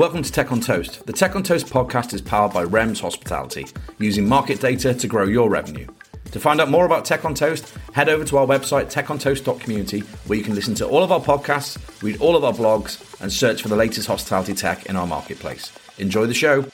Welcome to Tech on Toast. The Tech on Toast podcast is powered by Rems Hospitality, using market data to grow your revenue. To find out more about Tech on Toast, head over to our website, techontoast.community, where you can listen to all of our podcasts, read all of our blogs, and search for the latest hospitality tech in our marketplace. Enjoy the show.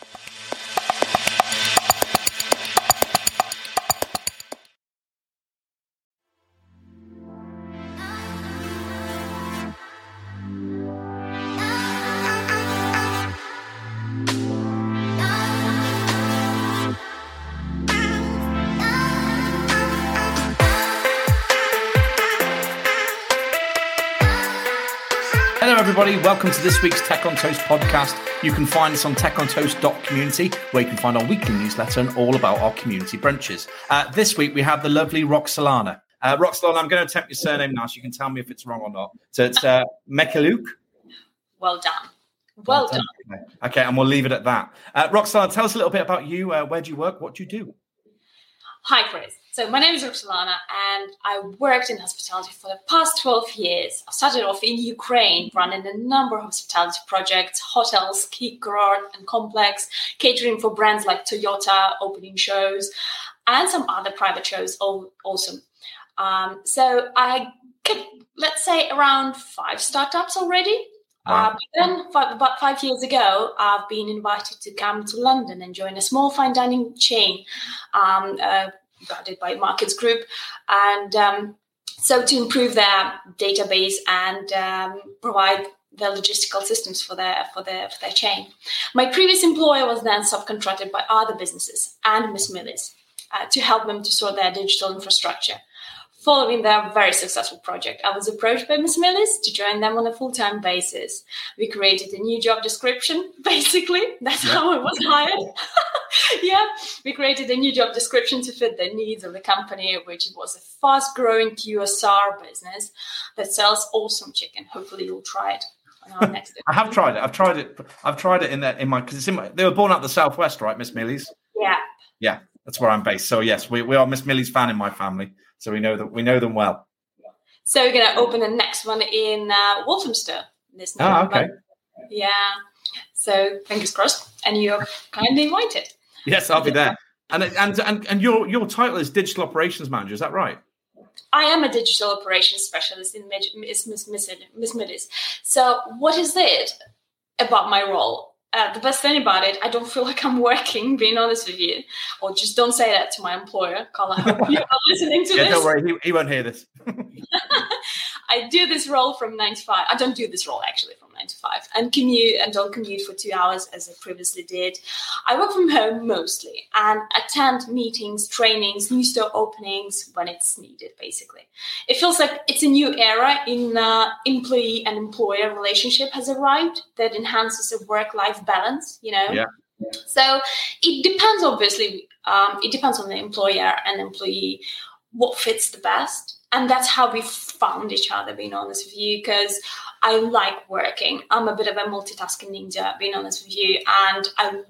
Welcome to this week's Tech on Toast podcast. You can find us on techontoast.community, where you can find our weekly newsletter and all about our community brunches. This week, we have the lovely Roxolana. Roxolana, I'm going to attempt your surname now, so you can tell me if it's wrong or not. So it's Mechyliuk. Well done. Well done. Okay, and we'll leave it at that. Roxolana, tell us a little bit about you. Where do you work? What do you do? Hi, Chris. So my name is Ruslana, and I worked in hospitality for the past 12 years. I started off in Ukraine, running a number of hospitality projects, hotels, ski resort and complex, catering for brands like Toyota, opening shows, and some other private shows. Awesome. So I kept, let's say, around 5 startups already. But then about 5 years ago, I've been invited to come to London and join a small fine dining chain, guided by Markets Group, and so to improve their database and provide the logistical systems for their chain. My previous employer was then subcontracted by other businesses and Miss Millie's to help them to sort their digital infrastructure. Following their very successful project, I was approached by Miss Millie's to join them on a full-time basis. We created a new job description, basically. That's how I was hired. We created a new job description to fit the needs of the company, which was a fast-growing QSR business that sells awesome chicken. Hopefully, you'll try it on our next. I have tried it. I've tried it in my because it's in my. They were born out of the southwest, right, Miss Millie's? Yeah, that's where I'm based. So yes, we are Miss Millie's fan in my family, so we know them well. So we're going to open the next one in Walthamstow this November. Oh, okay. Yeah. So fingers crossed, and you're kindly invited. Yes, I'll be there. And your title is Digital Operations Manager, is that right? I am a Digital Operations Specialist in Miss Millie's. So what is it about my role? The best thing about it, I don't feel like I'm working, being honest with you. Or just don't say that to my employer. Carl, I hope you're not listening to this. Don't worry, he won't hear this. I do this role from 9 to 5. I don't do this role, actually, from 9 to 5. And don't commute for 2 hours, as I previously did. I work from home mostly and attend meetings, trainings, new store openings when it's needed, basically. It feels like it's a new era in employee and employer relationship has arrived that enhances a work-life balance, you know? Yeah. So it depends, obviously. It depends on the employer and employee, what fits the best. And that's how we found each other, being honest with you, because I like working. I'm a bit of a multitasking ninja, being honest with you, and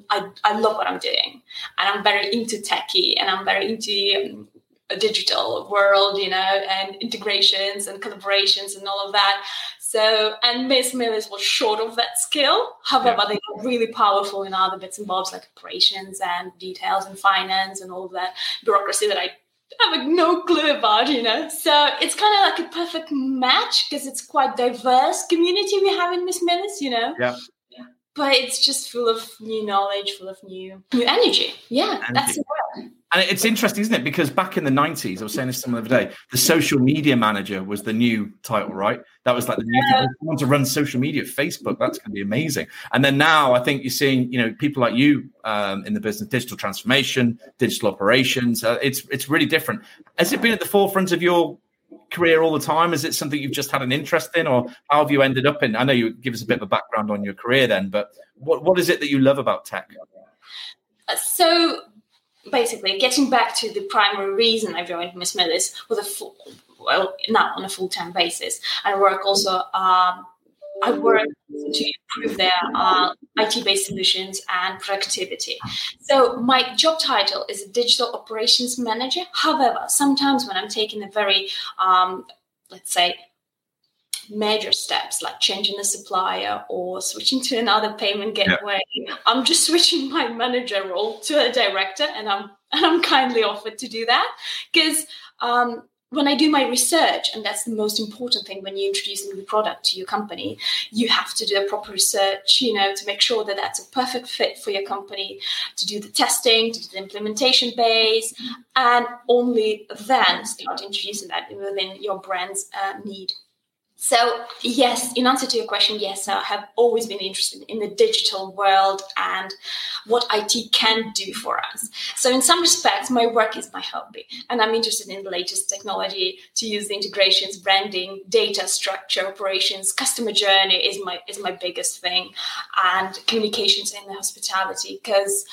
I love what I'm doing. And I'm very into techie, and I'm very into a digital world, you know, and integrations and collaborations and all of that. So, and Miss Millie's was short of that skill. However, they are really powerful in other bits and bobs like operations and details and finance and all of that bureaucracy that I have no clue about, you know. So it's kind of like a perfect match because it's quite diverse community we have in Miss Millie's, you know. Yeah. But it's just full of new knowledge, full of new energy. Yeah, that's it. And it's interesting, isn't it? Because back in the 90s, I was saying this to someone the other day, the social media manager was the new title, right? That was like the new thing. I want to run social media, Facebook. That's going to be amazing. And then now I think you're seeing, you know, people like you in the business, digital transformation, digital operations. It's really different. Has it been at the forefront of your career all the time? Is it something you've just had an interest in, or how have you ended up in? I know you give us a bit of a background on your career then, but what is it that you love about tech? So basically, getting back to the primary reason I joined Miss Millie's on a full-time basis. I work also to improve their IT-based solutions and productivity. So my job title is a digital operations manager. However, sometimes when I'm taking a very, let's say, major steps like changing the supplier or switching to another payment gateway. Yeah. I'm just switching my manager role to a director, and I'm kindly offered to do that because when I do my research, and that's the most important thing when you introduce a new product to your company, you have to do a proper research, you know, to make sure that that's a perfect fit for your company, to do the testing, to do the implementation base, and only then start introducing that within your brand's need. So yes, in answer to your question, yes, I have always been interested in the digital world and what IT can do for us. So in some respects, my work is my hobby, and I'm interested in the latest technology to use the integrations, branding, data structure, operations, customer journey is my biggest thing, and communications in the hospitality, because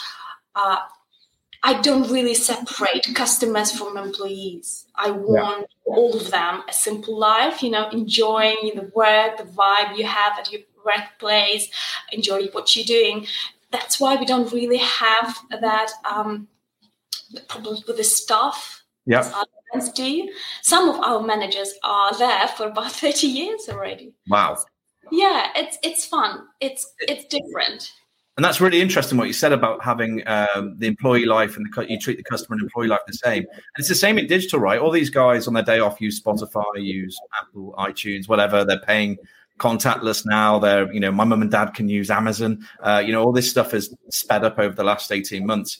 I don't really separate customers from employees. I want all of them a simple life, you know, enjoying the work, the vibe you have at your workplace, enjoy what you're doing. That's why we don't really have that problems with the staff. Yeah. Some of our managers are there for about 30 years already. Wow. Yeah, it's fun. It's different. And that's really interesting what you said about having the employee life and you treat the customer and employee life the same. And it's the same in digital, right? All these guys on their day off use Spotify, use Apple, iTunes, whatever. They're paying contactless now. They're, you know, my mum and dad can use Amazon. You know, all this stuff has sped up over the last 18 months.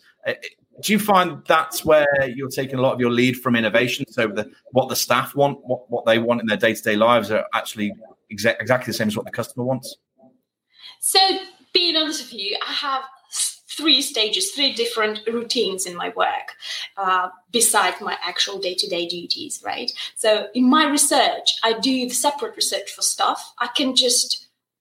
Do you find that's where you're taking a lot of your lead from innovation? So what the staff want, what they want in their day-to-day lives are actually exactly the same as what the customer wants? So, being honest with you, I have three different routines in my work, besides my actual day-to-day duties, right? So in my research, I do the separate research for stuff.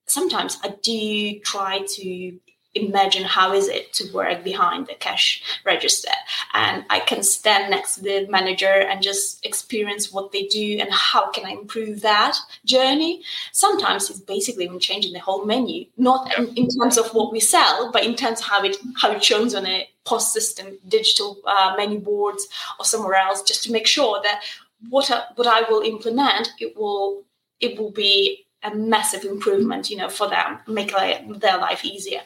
Sometimes I do try to imagine how is it to work behind the cash register, and I can stand next to the manager and just experience what they do and how can I improve that journey. Sometimes it's basically even changing the whole menu, not in terms of what we sell, but in terms of how it shows on a POS system, digital menu boards or somewhere else, just to make sure that what I will implement, it will be a massive improvement, you know, for them, make their life easier.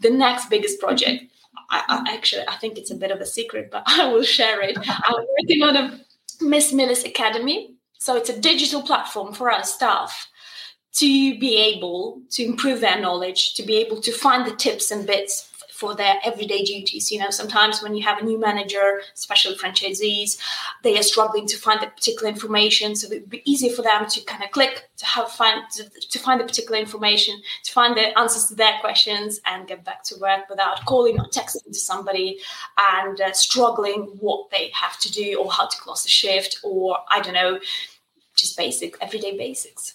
The next biggest project, I think it's a bit of a secret, but I will share it. I'm working on a Miss Millie's Academy. So it's a digital platform for our staff to be able to improve their knowledge, to be able to find the tips and bits for their everyday duties. You know, sometimes when you have a new manager, especially franchisees, they are struggling to find the particular information. So it would be easier for them to kind of click to find the particular information, to find the answers to their questions, and get back to work without calling or texting to somebody and struggling what they have to do or how to close the shift, or I don't know, just basic everyday basics.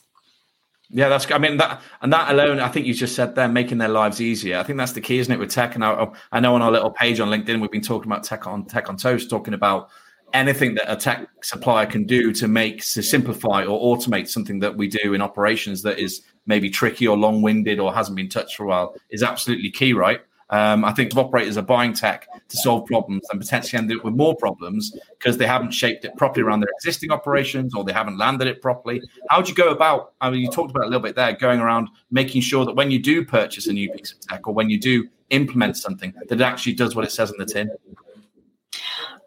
Yeah, that's. I mean, that alone, I think you just said there, making their lives easier. I think that's the key, isn't it, with tech? And I know on our little page on LinkedIn, we've been talking about Tech on Toast, talking about anything that a tech supplier can do to simplify or automate something that we do in operations that is maybe tricky or long-winded or hasn't been touched for a while is absolutely key, right? I think if operators are buying tech to solve problems and potentially end up with more problems because they haven't shaped it properly around their existing operations or they haven't landed it properly. How do you go about, I mean, you talked about it a little bit there, going around making sure that when you do purchase a new piece of tech or when you do implement something, that it actually does what it says on the tin?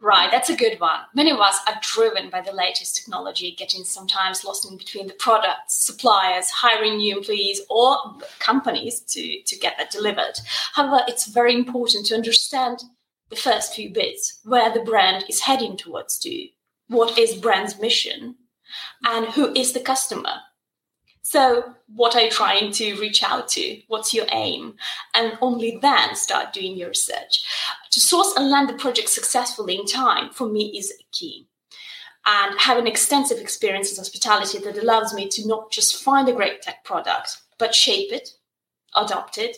Right, that's a good one. Many of us are driven by the latest technology, getting sometimes lost in between the products, suppliers, hiring new employees or companies to get that delivered. However, it's very important to understand the first few bits, where the brand is heading towards to, what is brand's mission, and who is the customer. So what are you trying to reach out to? What's your aim? And only then start doing your research. To source and land the project successfully in time, for me, is key. And having extensive experience in hospitality that allows me to not just find a great tech product, but shape it, adopt it,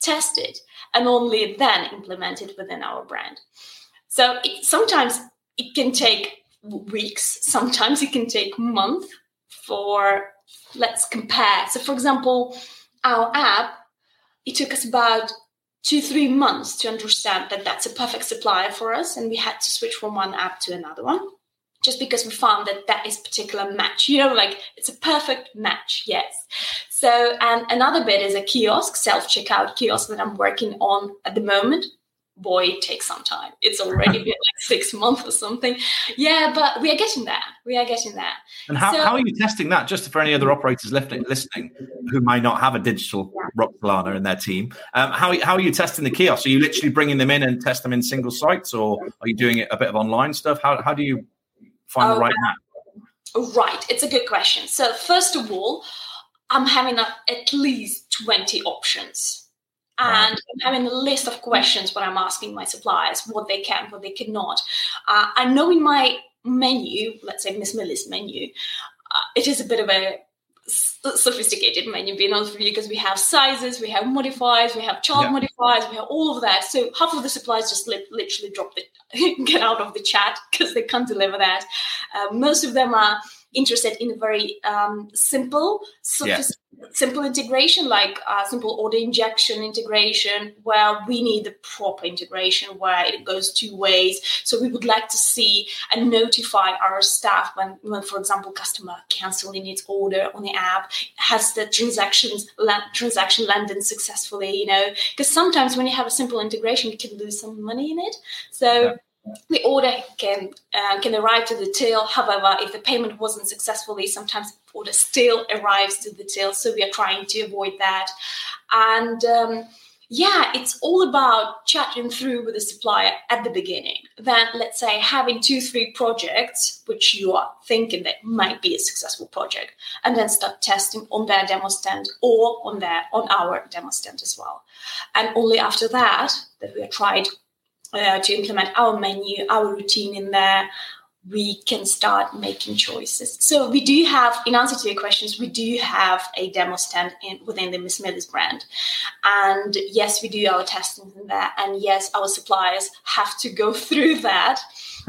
test it, and only then implement it within our brand. So sometimes it can take weeks, sometimes it can take months for... Let's compare. So, for example, our app, it took us about 2-3 months to understand that that's a perfect supplier for us, and we had to switch from one app to another one. just because we found that that is particular match, you know, like it's a perfect match. Yes. So, and another bit is a kiosk, self-checkout kiosk that I'm working on at the moment. Boy, it takes some time. It's already been like 6 months or something. Yeah, but we are getting there. We are getting there. And how are you testing that? Just for any other operators listening who might not have a digital Roxolana in their team, how are you testing the kiosk? Are you literally bringing them in and test them in single sites, or are you doing a bit of online stuff? How do you find the right match? Right. It's a good question. So first of all, I'm having at least 20 options. And I'm having a list of questions what I'm asking my suppliers, what they can, what they cannot. I know in my menu, let's say Miss Millie's menu, it is a bit of a sophisticated menu, being honest with you, because we have sizes, we have modifiers, we have child modifiers, we have all of that. So half of the suppliers just literally drop get out of the chat because they can't deliver that. Most of them are interested in a very simple integration, like simple order injection integration, where we need the proper integration, where it goes two ways. So we would like to see and notify our staff when for example, customer canceling its order on the app, has the transaction landed successfully, you know, because sometimes when you have a simple integration, you can lose some money in it. So the order can arrive to the till. However, if the payment wasn't successfully, sometimes the order still arrives to the till. So we are trying to avoid that. And it's all about chatting through with the supplier at the beginning. Then, let's say, having 2-3 projects, which you are thinking that might be a successful project, and then start testing on their demo stand or on our demo stand as well. And only after that we are tried to implement our menu, our routine in there, we can start making choices. So we do have, in answer to your questions, we do have a demo stand within the Miss Millie's brand. And yes, we do our testing in there. And yes, our suppliers have to go through that,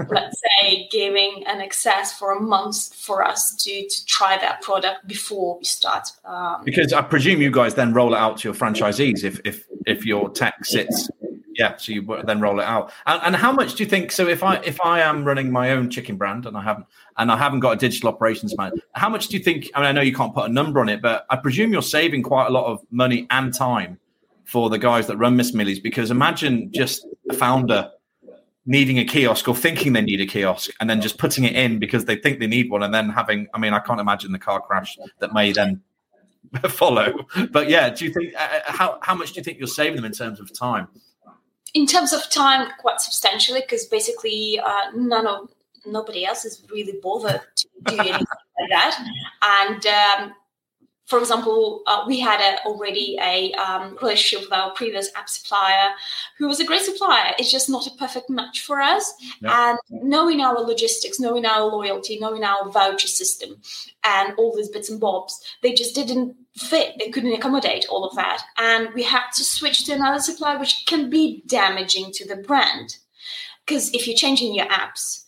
let's say, giving an access for a month for us to try that product before we start. Because I presume you guys then roll it out to your franchisees if your tech sits... Yeah, so you then roll it out. And how much do you think? So if I am running my own chicken brand and I haven't got a digital operations man, how much do you think? I mean, I know you can't put a number on it, but I presume you're saving quite a lot of money and time for the guys that run Miss Millie's, because imagine just a founder needing a kiosk or thinking they need a kiosk and then just putting it in because they think they need one and then having. I mean, I can't imagine the car crash that may then follow. But yeah, do you think how much do you think you're saving them in terms of time? In terms of time, quite substantially, because basically nobody else is really bothered to do anything like that. And for example, we had already a relationship with our previous app supplier, who was a great supplier. It's just not a perfect match for us. No. And knowing our logistics, knowing our loyalty, knowing our voucher system, and all these bits and bobs, they just didn't fit. They couldn't accommodate all of that, and we had to switch to another supplier, which can be damaging to the brand, because if you're changing your apps,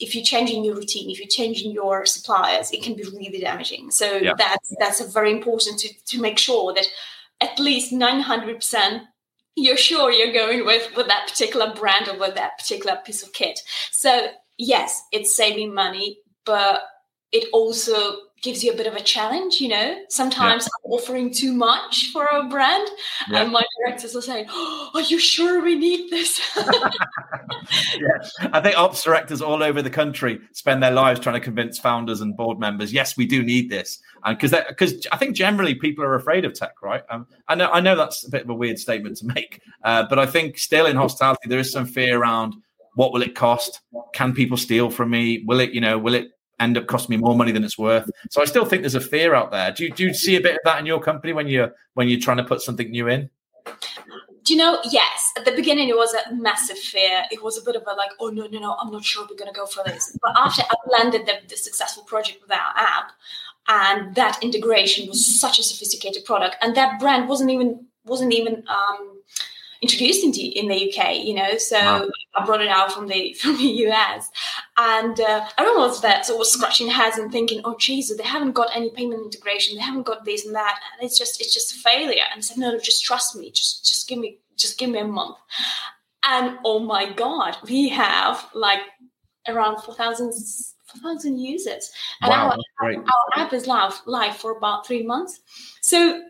if you're changing your routine, if you're changing your suppliers, it can be really damaging. So that's very important to make sure that at least 900% you're sure you're going with that particular brand or with that particular piece of kit. So yes, it's saving money, but it also gives you a bit of a challenge, you know. Sometimes I'm offering too much for our brand, and my directors will say, "Oh, are you sure we need this?" I think ops directors all over the country spend their lives trying to convince founders and board members, "Yes, we do need this," and because I think generally people are afraid of tech, right? I know that's a bit of a weird statement to make, but I think still in hospitality there is some fear around what will it cost? Can people steal from me? Will it end up costing me more money than it's worth? So I still think there's a fear out there. Do you see a bit of that in your company when you're trying to put something new in? Do you know, yes, at the beginning it was a massive fear. It was a bit of a like, oh, no, I'm not sure we're going to go for this. But after I landed the successful project with our app, and that integration was such a sophisticated product, and that brand wasn't even introduced in the UK, you know, so I brought it out from the US, and everyone was there, so was scratching heads and thinking, oh Jesus, they haven't got any payment integration, they haven't got this and that, and it's just a failure. And I said, no, just trust me, just give me a month, and oh my God, we have like around 4,000 users. And wow, our app is live for about 3 months. So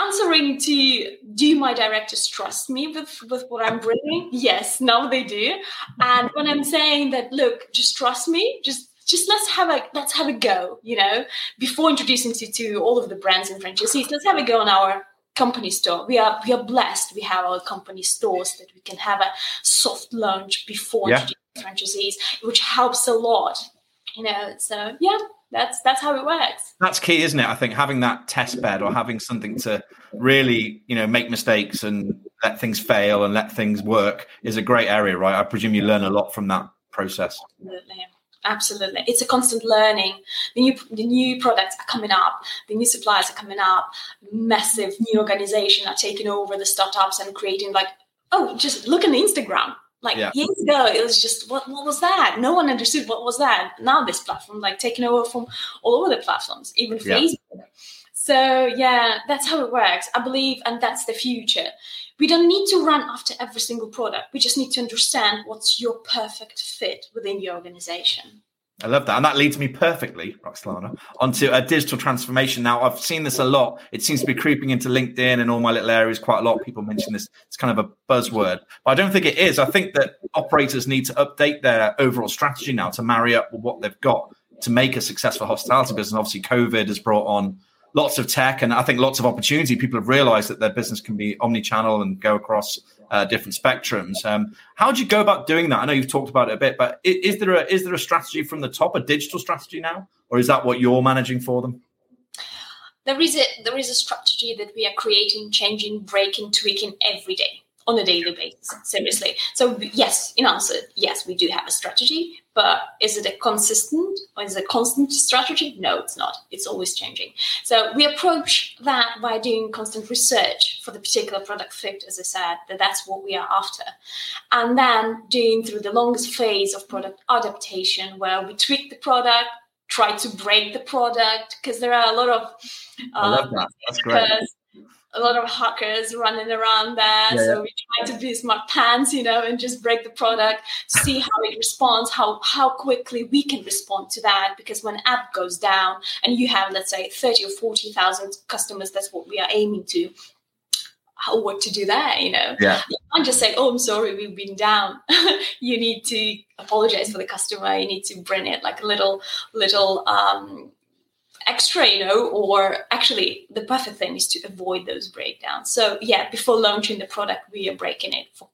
answering to, do my directors trust me with what I'm bringing? Yes, now they do. And when I'm saying that, look, just trust me, just let's have a go, you know, before introducing to all of the brands and franchisees, let's have a go on our company store. We are blessed. We have our company stores that we can have a soft launch before introducing franchisees, which helps a lot, you know. So yeah, that's how it works. That's key, isn't it? I think having that test bed or having something to really, you know, make mistakes and let things fail and let things work is a great area, right? I presume you learn a lot from that process. Absolutely. It's a constant learning. The new products are coming up. The new suppliers are coming up. Massive new organization are taking over the startups and creating like, oh, just look on Instagram. Like years ago, it was just, what was that? No one understood what was that. Now this platform, like taking over from all over the platforms, even Facebook. So yeah, that's how it works, I believe. And that's the future. We don't need to run after every single product. We just need to understand what's your perfect fit within your organization. I love that. And that leads me perfectly, Roxolana, onto a digital transformation. Now, I've seen this a lot. It seems to be creeping into LinkedIn and all my little areas quite a lot. People mention this. It's kind of a buzzword. But I don't think it is. I think that operators need to update their overall strategy now to marry up with what they've got to make a successful hospitality business. And obviously, COVID has brought on lots of tech and I think lots of opportunity. People have realized that their business can be omnichannel and go across different spectrums. How do you go about doing that? I know you've talked about it a bit, but is there a strategy from the top, a digital strategy now, or is that what you're managing for them? There is a strategy that we are creating, changing, breaking, tweaking every day on a daily basis, seriously. So yes, in answer, yes, we do have a strategy, but is it a consistent or is it a constant strategy? No, it's not. It's always changing. So we approach that by doing constant research for the particular product fit, as I said, that's what we are after. And then doing through the longest phase of product adaptation where we tweak the product, try to break the product, because there are a lot of... I love that. That's great. A lot of hackers running around there. Yeah, so we try to be smart pants, you know, and just break the product, see how it responds, how quickly we can respond to that. Because when app goes down and you have, let's say, 30 or 40,000 customers, that's what we are aiming to. What to do there, you know? Yeah. You can't just say, oh, I'm sorry, we've been down. You need to apologize for the customer. You need to bring it like a little extra, you know, or actually the perfect thing is to avoid those breakdowns. So yeah, before launching the product, we are breaking it for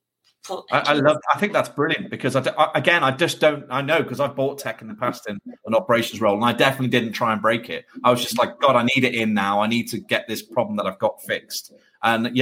I love, I think that's brilliant because I know because I've bought tech in the past in an operations role and I definitely didn't try and break it. I was just like, God, I need it in now. I need to get this problem that I've got fixed. And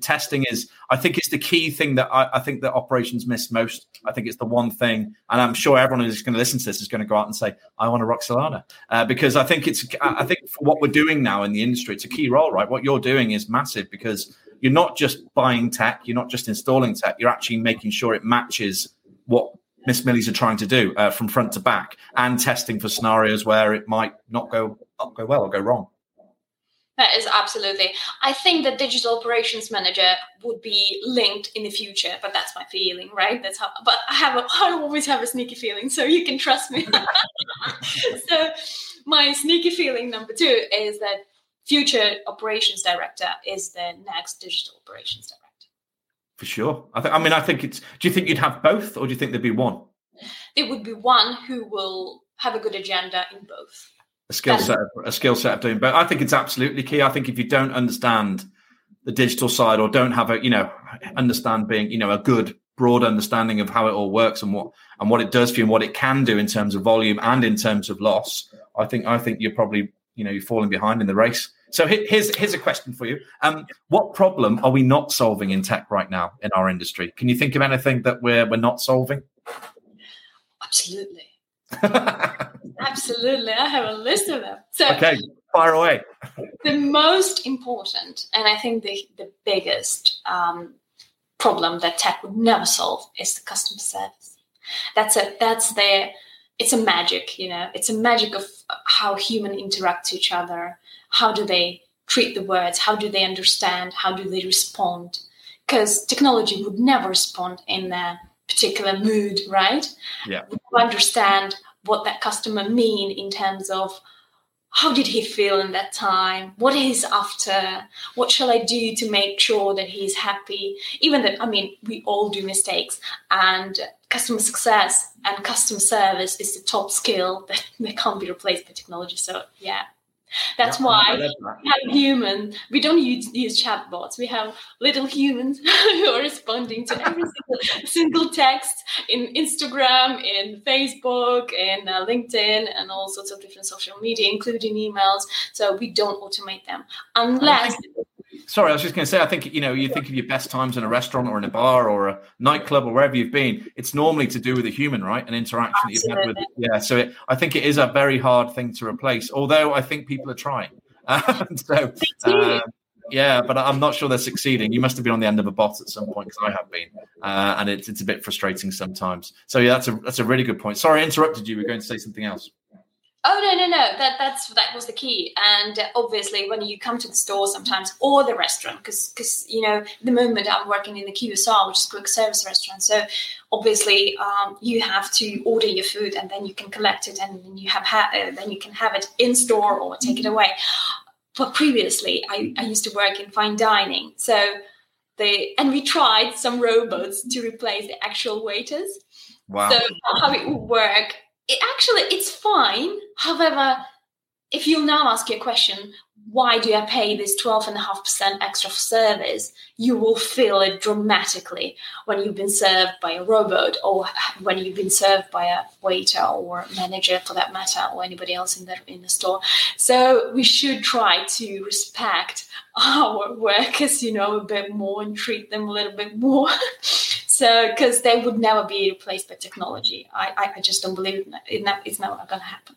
testing is, I think it's the key thing that I think that operations miss most. I think it's the one thing, and I'm sure everyone who's going to listen to this is going to go out and say, I want a Roxolana, because I think for what we're doing now in the industry, it's a key role, right? What you're doing is massive because you're not just buying tech. You're not just installing tech. You're actually making sure it matches what Miss Millie's are trying to do from front to back and testing for scenarios where it might not go well or go wrong. That is absolutely. I think the digital operations manager would be linked in the future, but that's my feeling, right? That's how. But I always have a sneaky feeling, so you can trust me. So my sneaky feeling number 2 is that future operations director is the next digital operations director. For sure. I think it's. Do you think you'd have both, or do you think there'd be one? It would be one who will have a good agenda in both. A skill set of doing both. I think it's absolutely key. I think if you don't understand the digital side or don't have a, you know, understand being, you know, a good broad understanding of how it all works and what it does for you and what it can do in terms of volume and in terms of loss, I think you're probably, you know, you're falling behind in the race. So here's a question for you. What problem are we not solving in tech right now in our industry? Can you think of anything that we're not solving? Absolutely. Absolutely, I have a list of them. So, okay, fire away. The most important, and I think the biggest problem that tech would never solve is the customer service. It's a magic, you know. It's a magic of how humans interact to each other. How do they treat the words? How do they understand? How do they respond? Because technology would never respond in their particular mood, right? Yeah. We understand what that customer mean in terms of how did he feel in that time? What is after? What shall I do to make sure that he's happy? Even that, I mean, we all do mistakes, and customer success and customer service is the top skill that can't be replaced by technology. So, yeah. That's why we have humans. We don't use chatbots. We have little humans who are responding to every single text in Instagram, in Facebook, in LinkedIn, and all sorts of different social media, including emails. So we don't automate them unless... I was just going to say, I think, you know, you think of your best times in a restaurant or in a bar or a nightclub or wherever you've been, it's normally to do with a human, right? An interaction that you've had with. Yeah. So I think it is a very hard thing to replace, although I think people are trying. But I'm not sure they're succeeding. You must have been on the end of a bot at some point, because I have been. And it's a bit frustrating sometimes. So, yeah, that's a really good point. Sorry, I interrupted you. We're going to say something else. Oh, no. That was the key. And obviously, when you come to the store sometimes or the restaurant, because, you know, the moment I'm working in the QSR, which is quick service restaurant. So obviously, you have to order your food and then you can collect it, and then you can have it in store or take it away. But previously, I used to work in fine dining. So we tried some robots to replace the actual waiters. Wow. So how it would work. It's fine. However, if you now ask your question, why do I pay this 12.5% extra for service? You will feel it dramatically when you've been served by a robot, or when you've been served by a waiter or manager, for that matter, or anybody else in the store. So we should try to respect our workers, you know, a bit more, and treat them a little bit more. So, because they would never be replaced by technology. I just don't believe in that. It's never going to happen.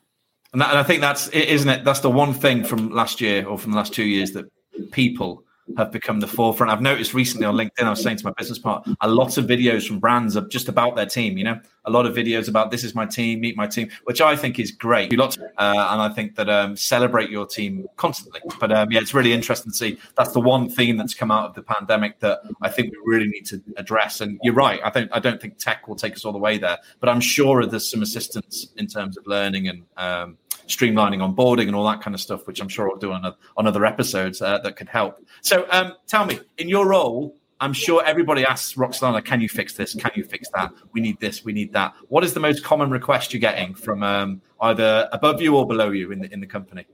And I think that's it, isn't it? That's the one thing from last year, or from the last 2 years, that people have become the forefront. I've noticed recently on LinkedIn, I was saying to my business partner, a lot of videos from brands are just about their team, you know, a lot of videos about this is my team, meet my team, which I think is great. And I think that celebrate your team constantly. But it's really interesting to see. That's the one theme that's come out of the pandemic that I think we really need to address. And you're right. I don't think tech will take us all the way there, but I'm sure there's some assistance in terms of learning and streamlining onboarding and all that kind of stuff, which I'm sure I'll do on other episodes that could help. So tell me, in your role, I'm sure everybody asks Roxolana, can you fix this? Can you fix that? We need this. We need that. What is the most common request you're getting from either above you or below you in the company?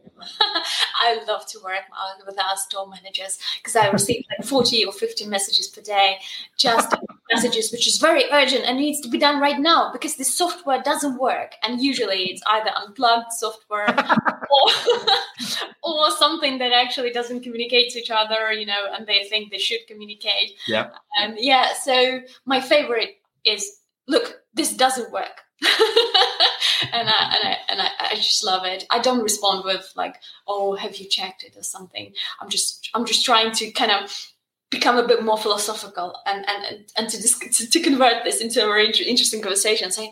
I love to work with our store managers, because I receive like 40 or 50 messages per day, just messages which is very urgent and needs to be done right now because the software doesn't work. And usually it's either unplugged software or something that actually doesn't communicate to each other, you know, and they think they should communicate. Yeah. So my favorite is, look, this doesn't work. And I just love it. I don't respond with like, oh, have you checked it or something. I'm just trying to kind of become a bit more philosophical and to convert this into a very interesting conversation and say,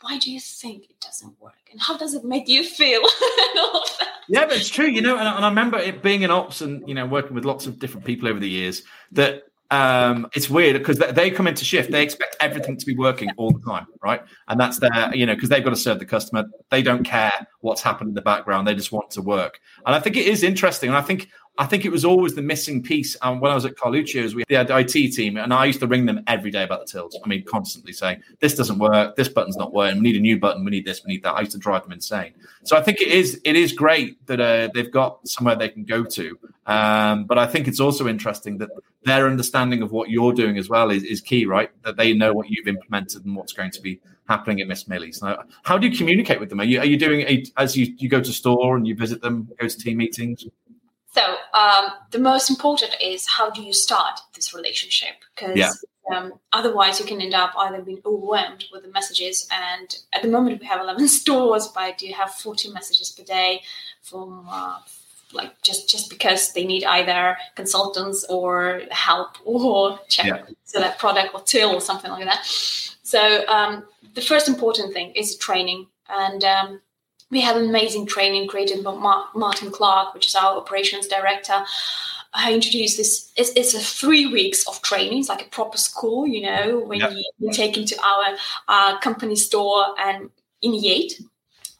why do you think it doesn't work? And how does it make you feel? And all of that. Yeah, but it's true, you know, and I remember it being in ops and, you know, working with lots of different people over the years that it's weird because they come into shift, they expect everything to be working all the time, right? And that's their, you know, because they've got to serve the customer, they don't care what's happened in the background, they just want to work. And I think it is interesting, and I think it was always the missing piece. And when I was at Carluccio's, we had the IT team, and I used to ring them every day about the tills. I mean, constantly saying, this doesn't work, this button's not working, we need a new button, we need this, we need that. I used to drive them insane. So I think it is great that they've got somewhere they can go to. But I think it's also interesting that their understanding of what you're doing as well is key, right? That they know what you've implemented and what's going to be happening at Miss Millie's. Now, how do you communicate with them? Are you doing it as you go to store and you visit them, go to team meetings? So the most important is, how do you start this relationship? Because otherwise you can end up either being overwhelmed with the messages. And at the moment we have 11 stores, but I do have 40 messages per day from just because they need either consultants or help or check so that product or till or something like that. So the first important thing is training. And we have amazing training created by Martin Clark, which is our operations director. I introduced this, it's a 3 weeks of training. It's like a proper school, you know, when you're taken to our company store and in Yate,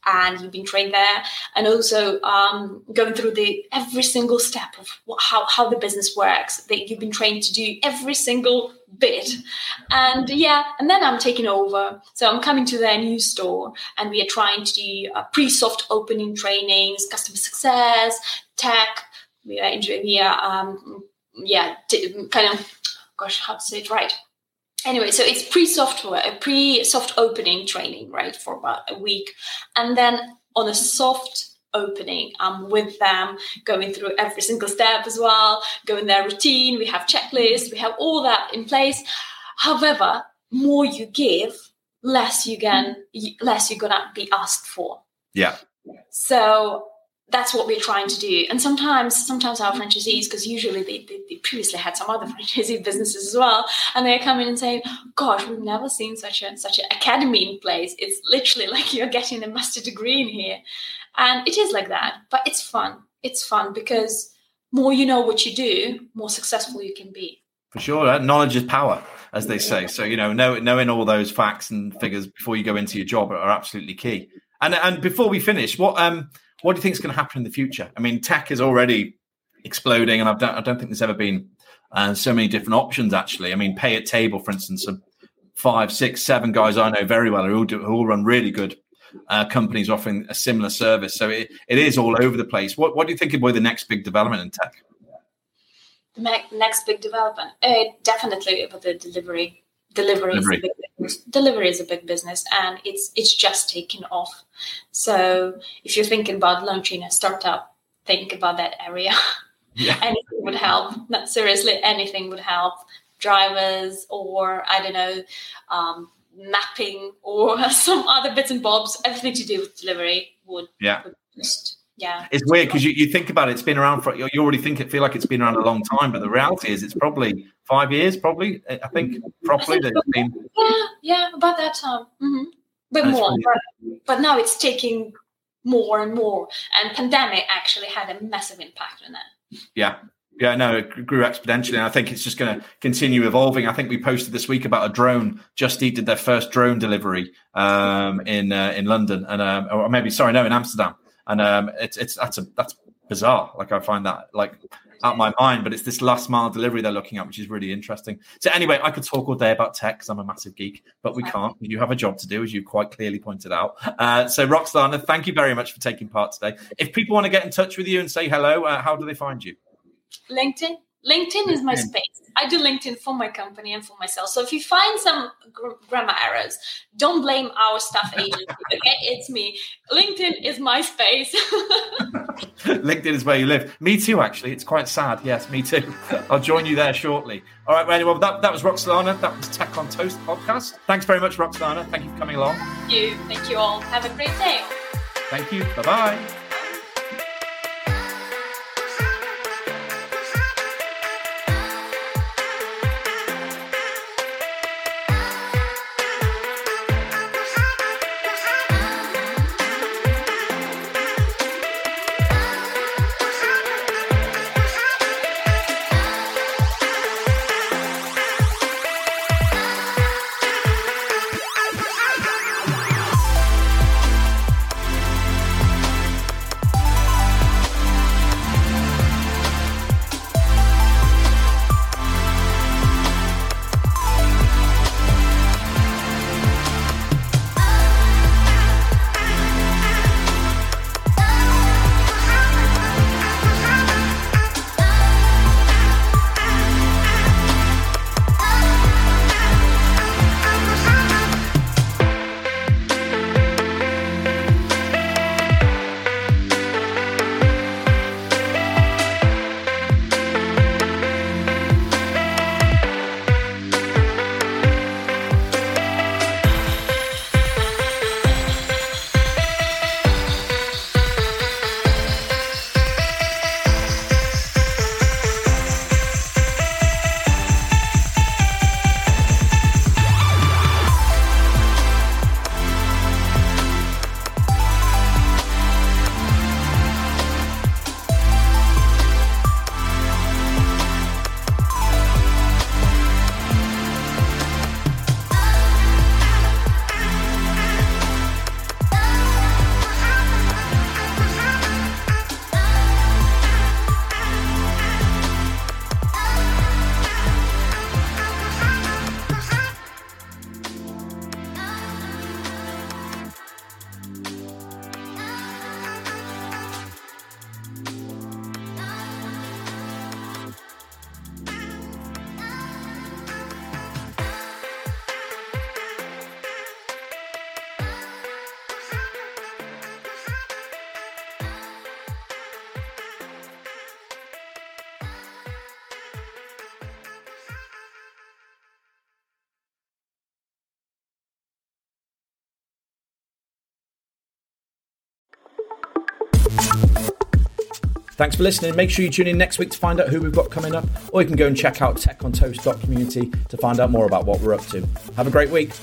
and you've been trained there, and also going through the every single step of how the business works, that you've been trained to do every single bit. And and then I'm taking over. So I'm coming to their new store, and we are trying to do pre-soft opening trainings, customer success, tech. Anyway, so it's pre-soft opening training, right, for about a week. And then on a soft opening, I'm with them, going through every single step as well, going their routine, we have checklists, we have all that in place. However, more you give, less you're going to be asked for. Yeah. So that's what we're trying to do. And sometimes our franchisees, because usually they previously had some other franchisee businesses as well, and they come in and say, gosh, we've never seen such an academy in place. It's literally like you're getting a master's degree in here. And it is like that, but it's fun. It's fun because more you know what you do, more successful you can be. For sure. Knowledge is power, as they say. So, you know, knowing all those facts and figures before you go into your job are absolutely key. And before we finish, what do you think is going to happen in the future? I mean, tech is already exploding, and I don't think there's ever been so many different options, actually. I mean, pay at table, for instance, 5, 6, 7 guys I know very well who all run really good companies offering a similar service. So it is all over the place. What do you think will be the next big development in tech? The next big development? Definitely about the delivery. Delivery is a big business. Delivery is a big business, and it's just taking off. So if you're thinking about launching a startup, think about that area. Yeah. Anything would help. Not seriously, anything would help. Drivers, or I don't know, mapping, or some other bits and bobs. Everything to do with delivery would. It's weird because you think about it. It's been around for. You already feel like it's been around a long time, but the reality is it's probably 5 years. Probably, I think, properly. About that time, but more. But now it's taking more and more. And pandemic actually had a massive impact on that. Yeah, no, it grew exponentially, and I think it's just going to continue evolving. I think we posted this week about a drone. Just Eat did their first drone delivery in London, and in Amsterdam. And that's bizarre. Like, I find that like out my mind, but it's this last mile delivery they're looking at, which is really interesting. So anyway, I could talk all day about tech because I'm a massive geek, but we can't. You have a job to do, as you quite clearly pointed out. So Roxolana, thank you very much for taking part today. If people want to get in touch with you and say hello, how do they find you? LinkedIn. LinkedIn is my space. I do LinkedIn for my company and for myself. So if you find some grammar errors, don't blame our staff agency. Okay, it's me. LinkedIn is my space. LinkedIn is where you live. Me too, actually. It's quite sad. Yes, me too. I'll join you there shortly. All right, well, that was Roxolana. That was Tech on Toast podcast. Thanks very much, Roxolana. Thank you for coming along. Thank you. Thank you all. Have a great day. Thank you. Bye-bye. Thanks for listening. Make sure you tune in next week to find out who we've got coming up, or you can go and check out techontoast.community to find out more about what we're up to. Have a great week.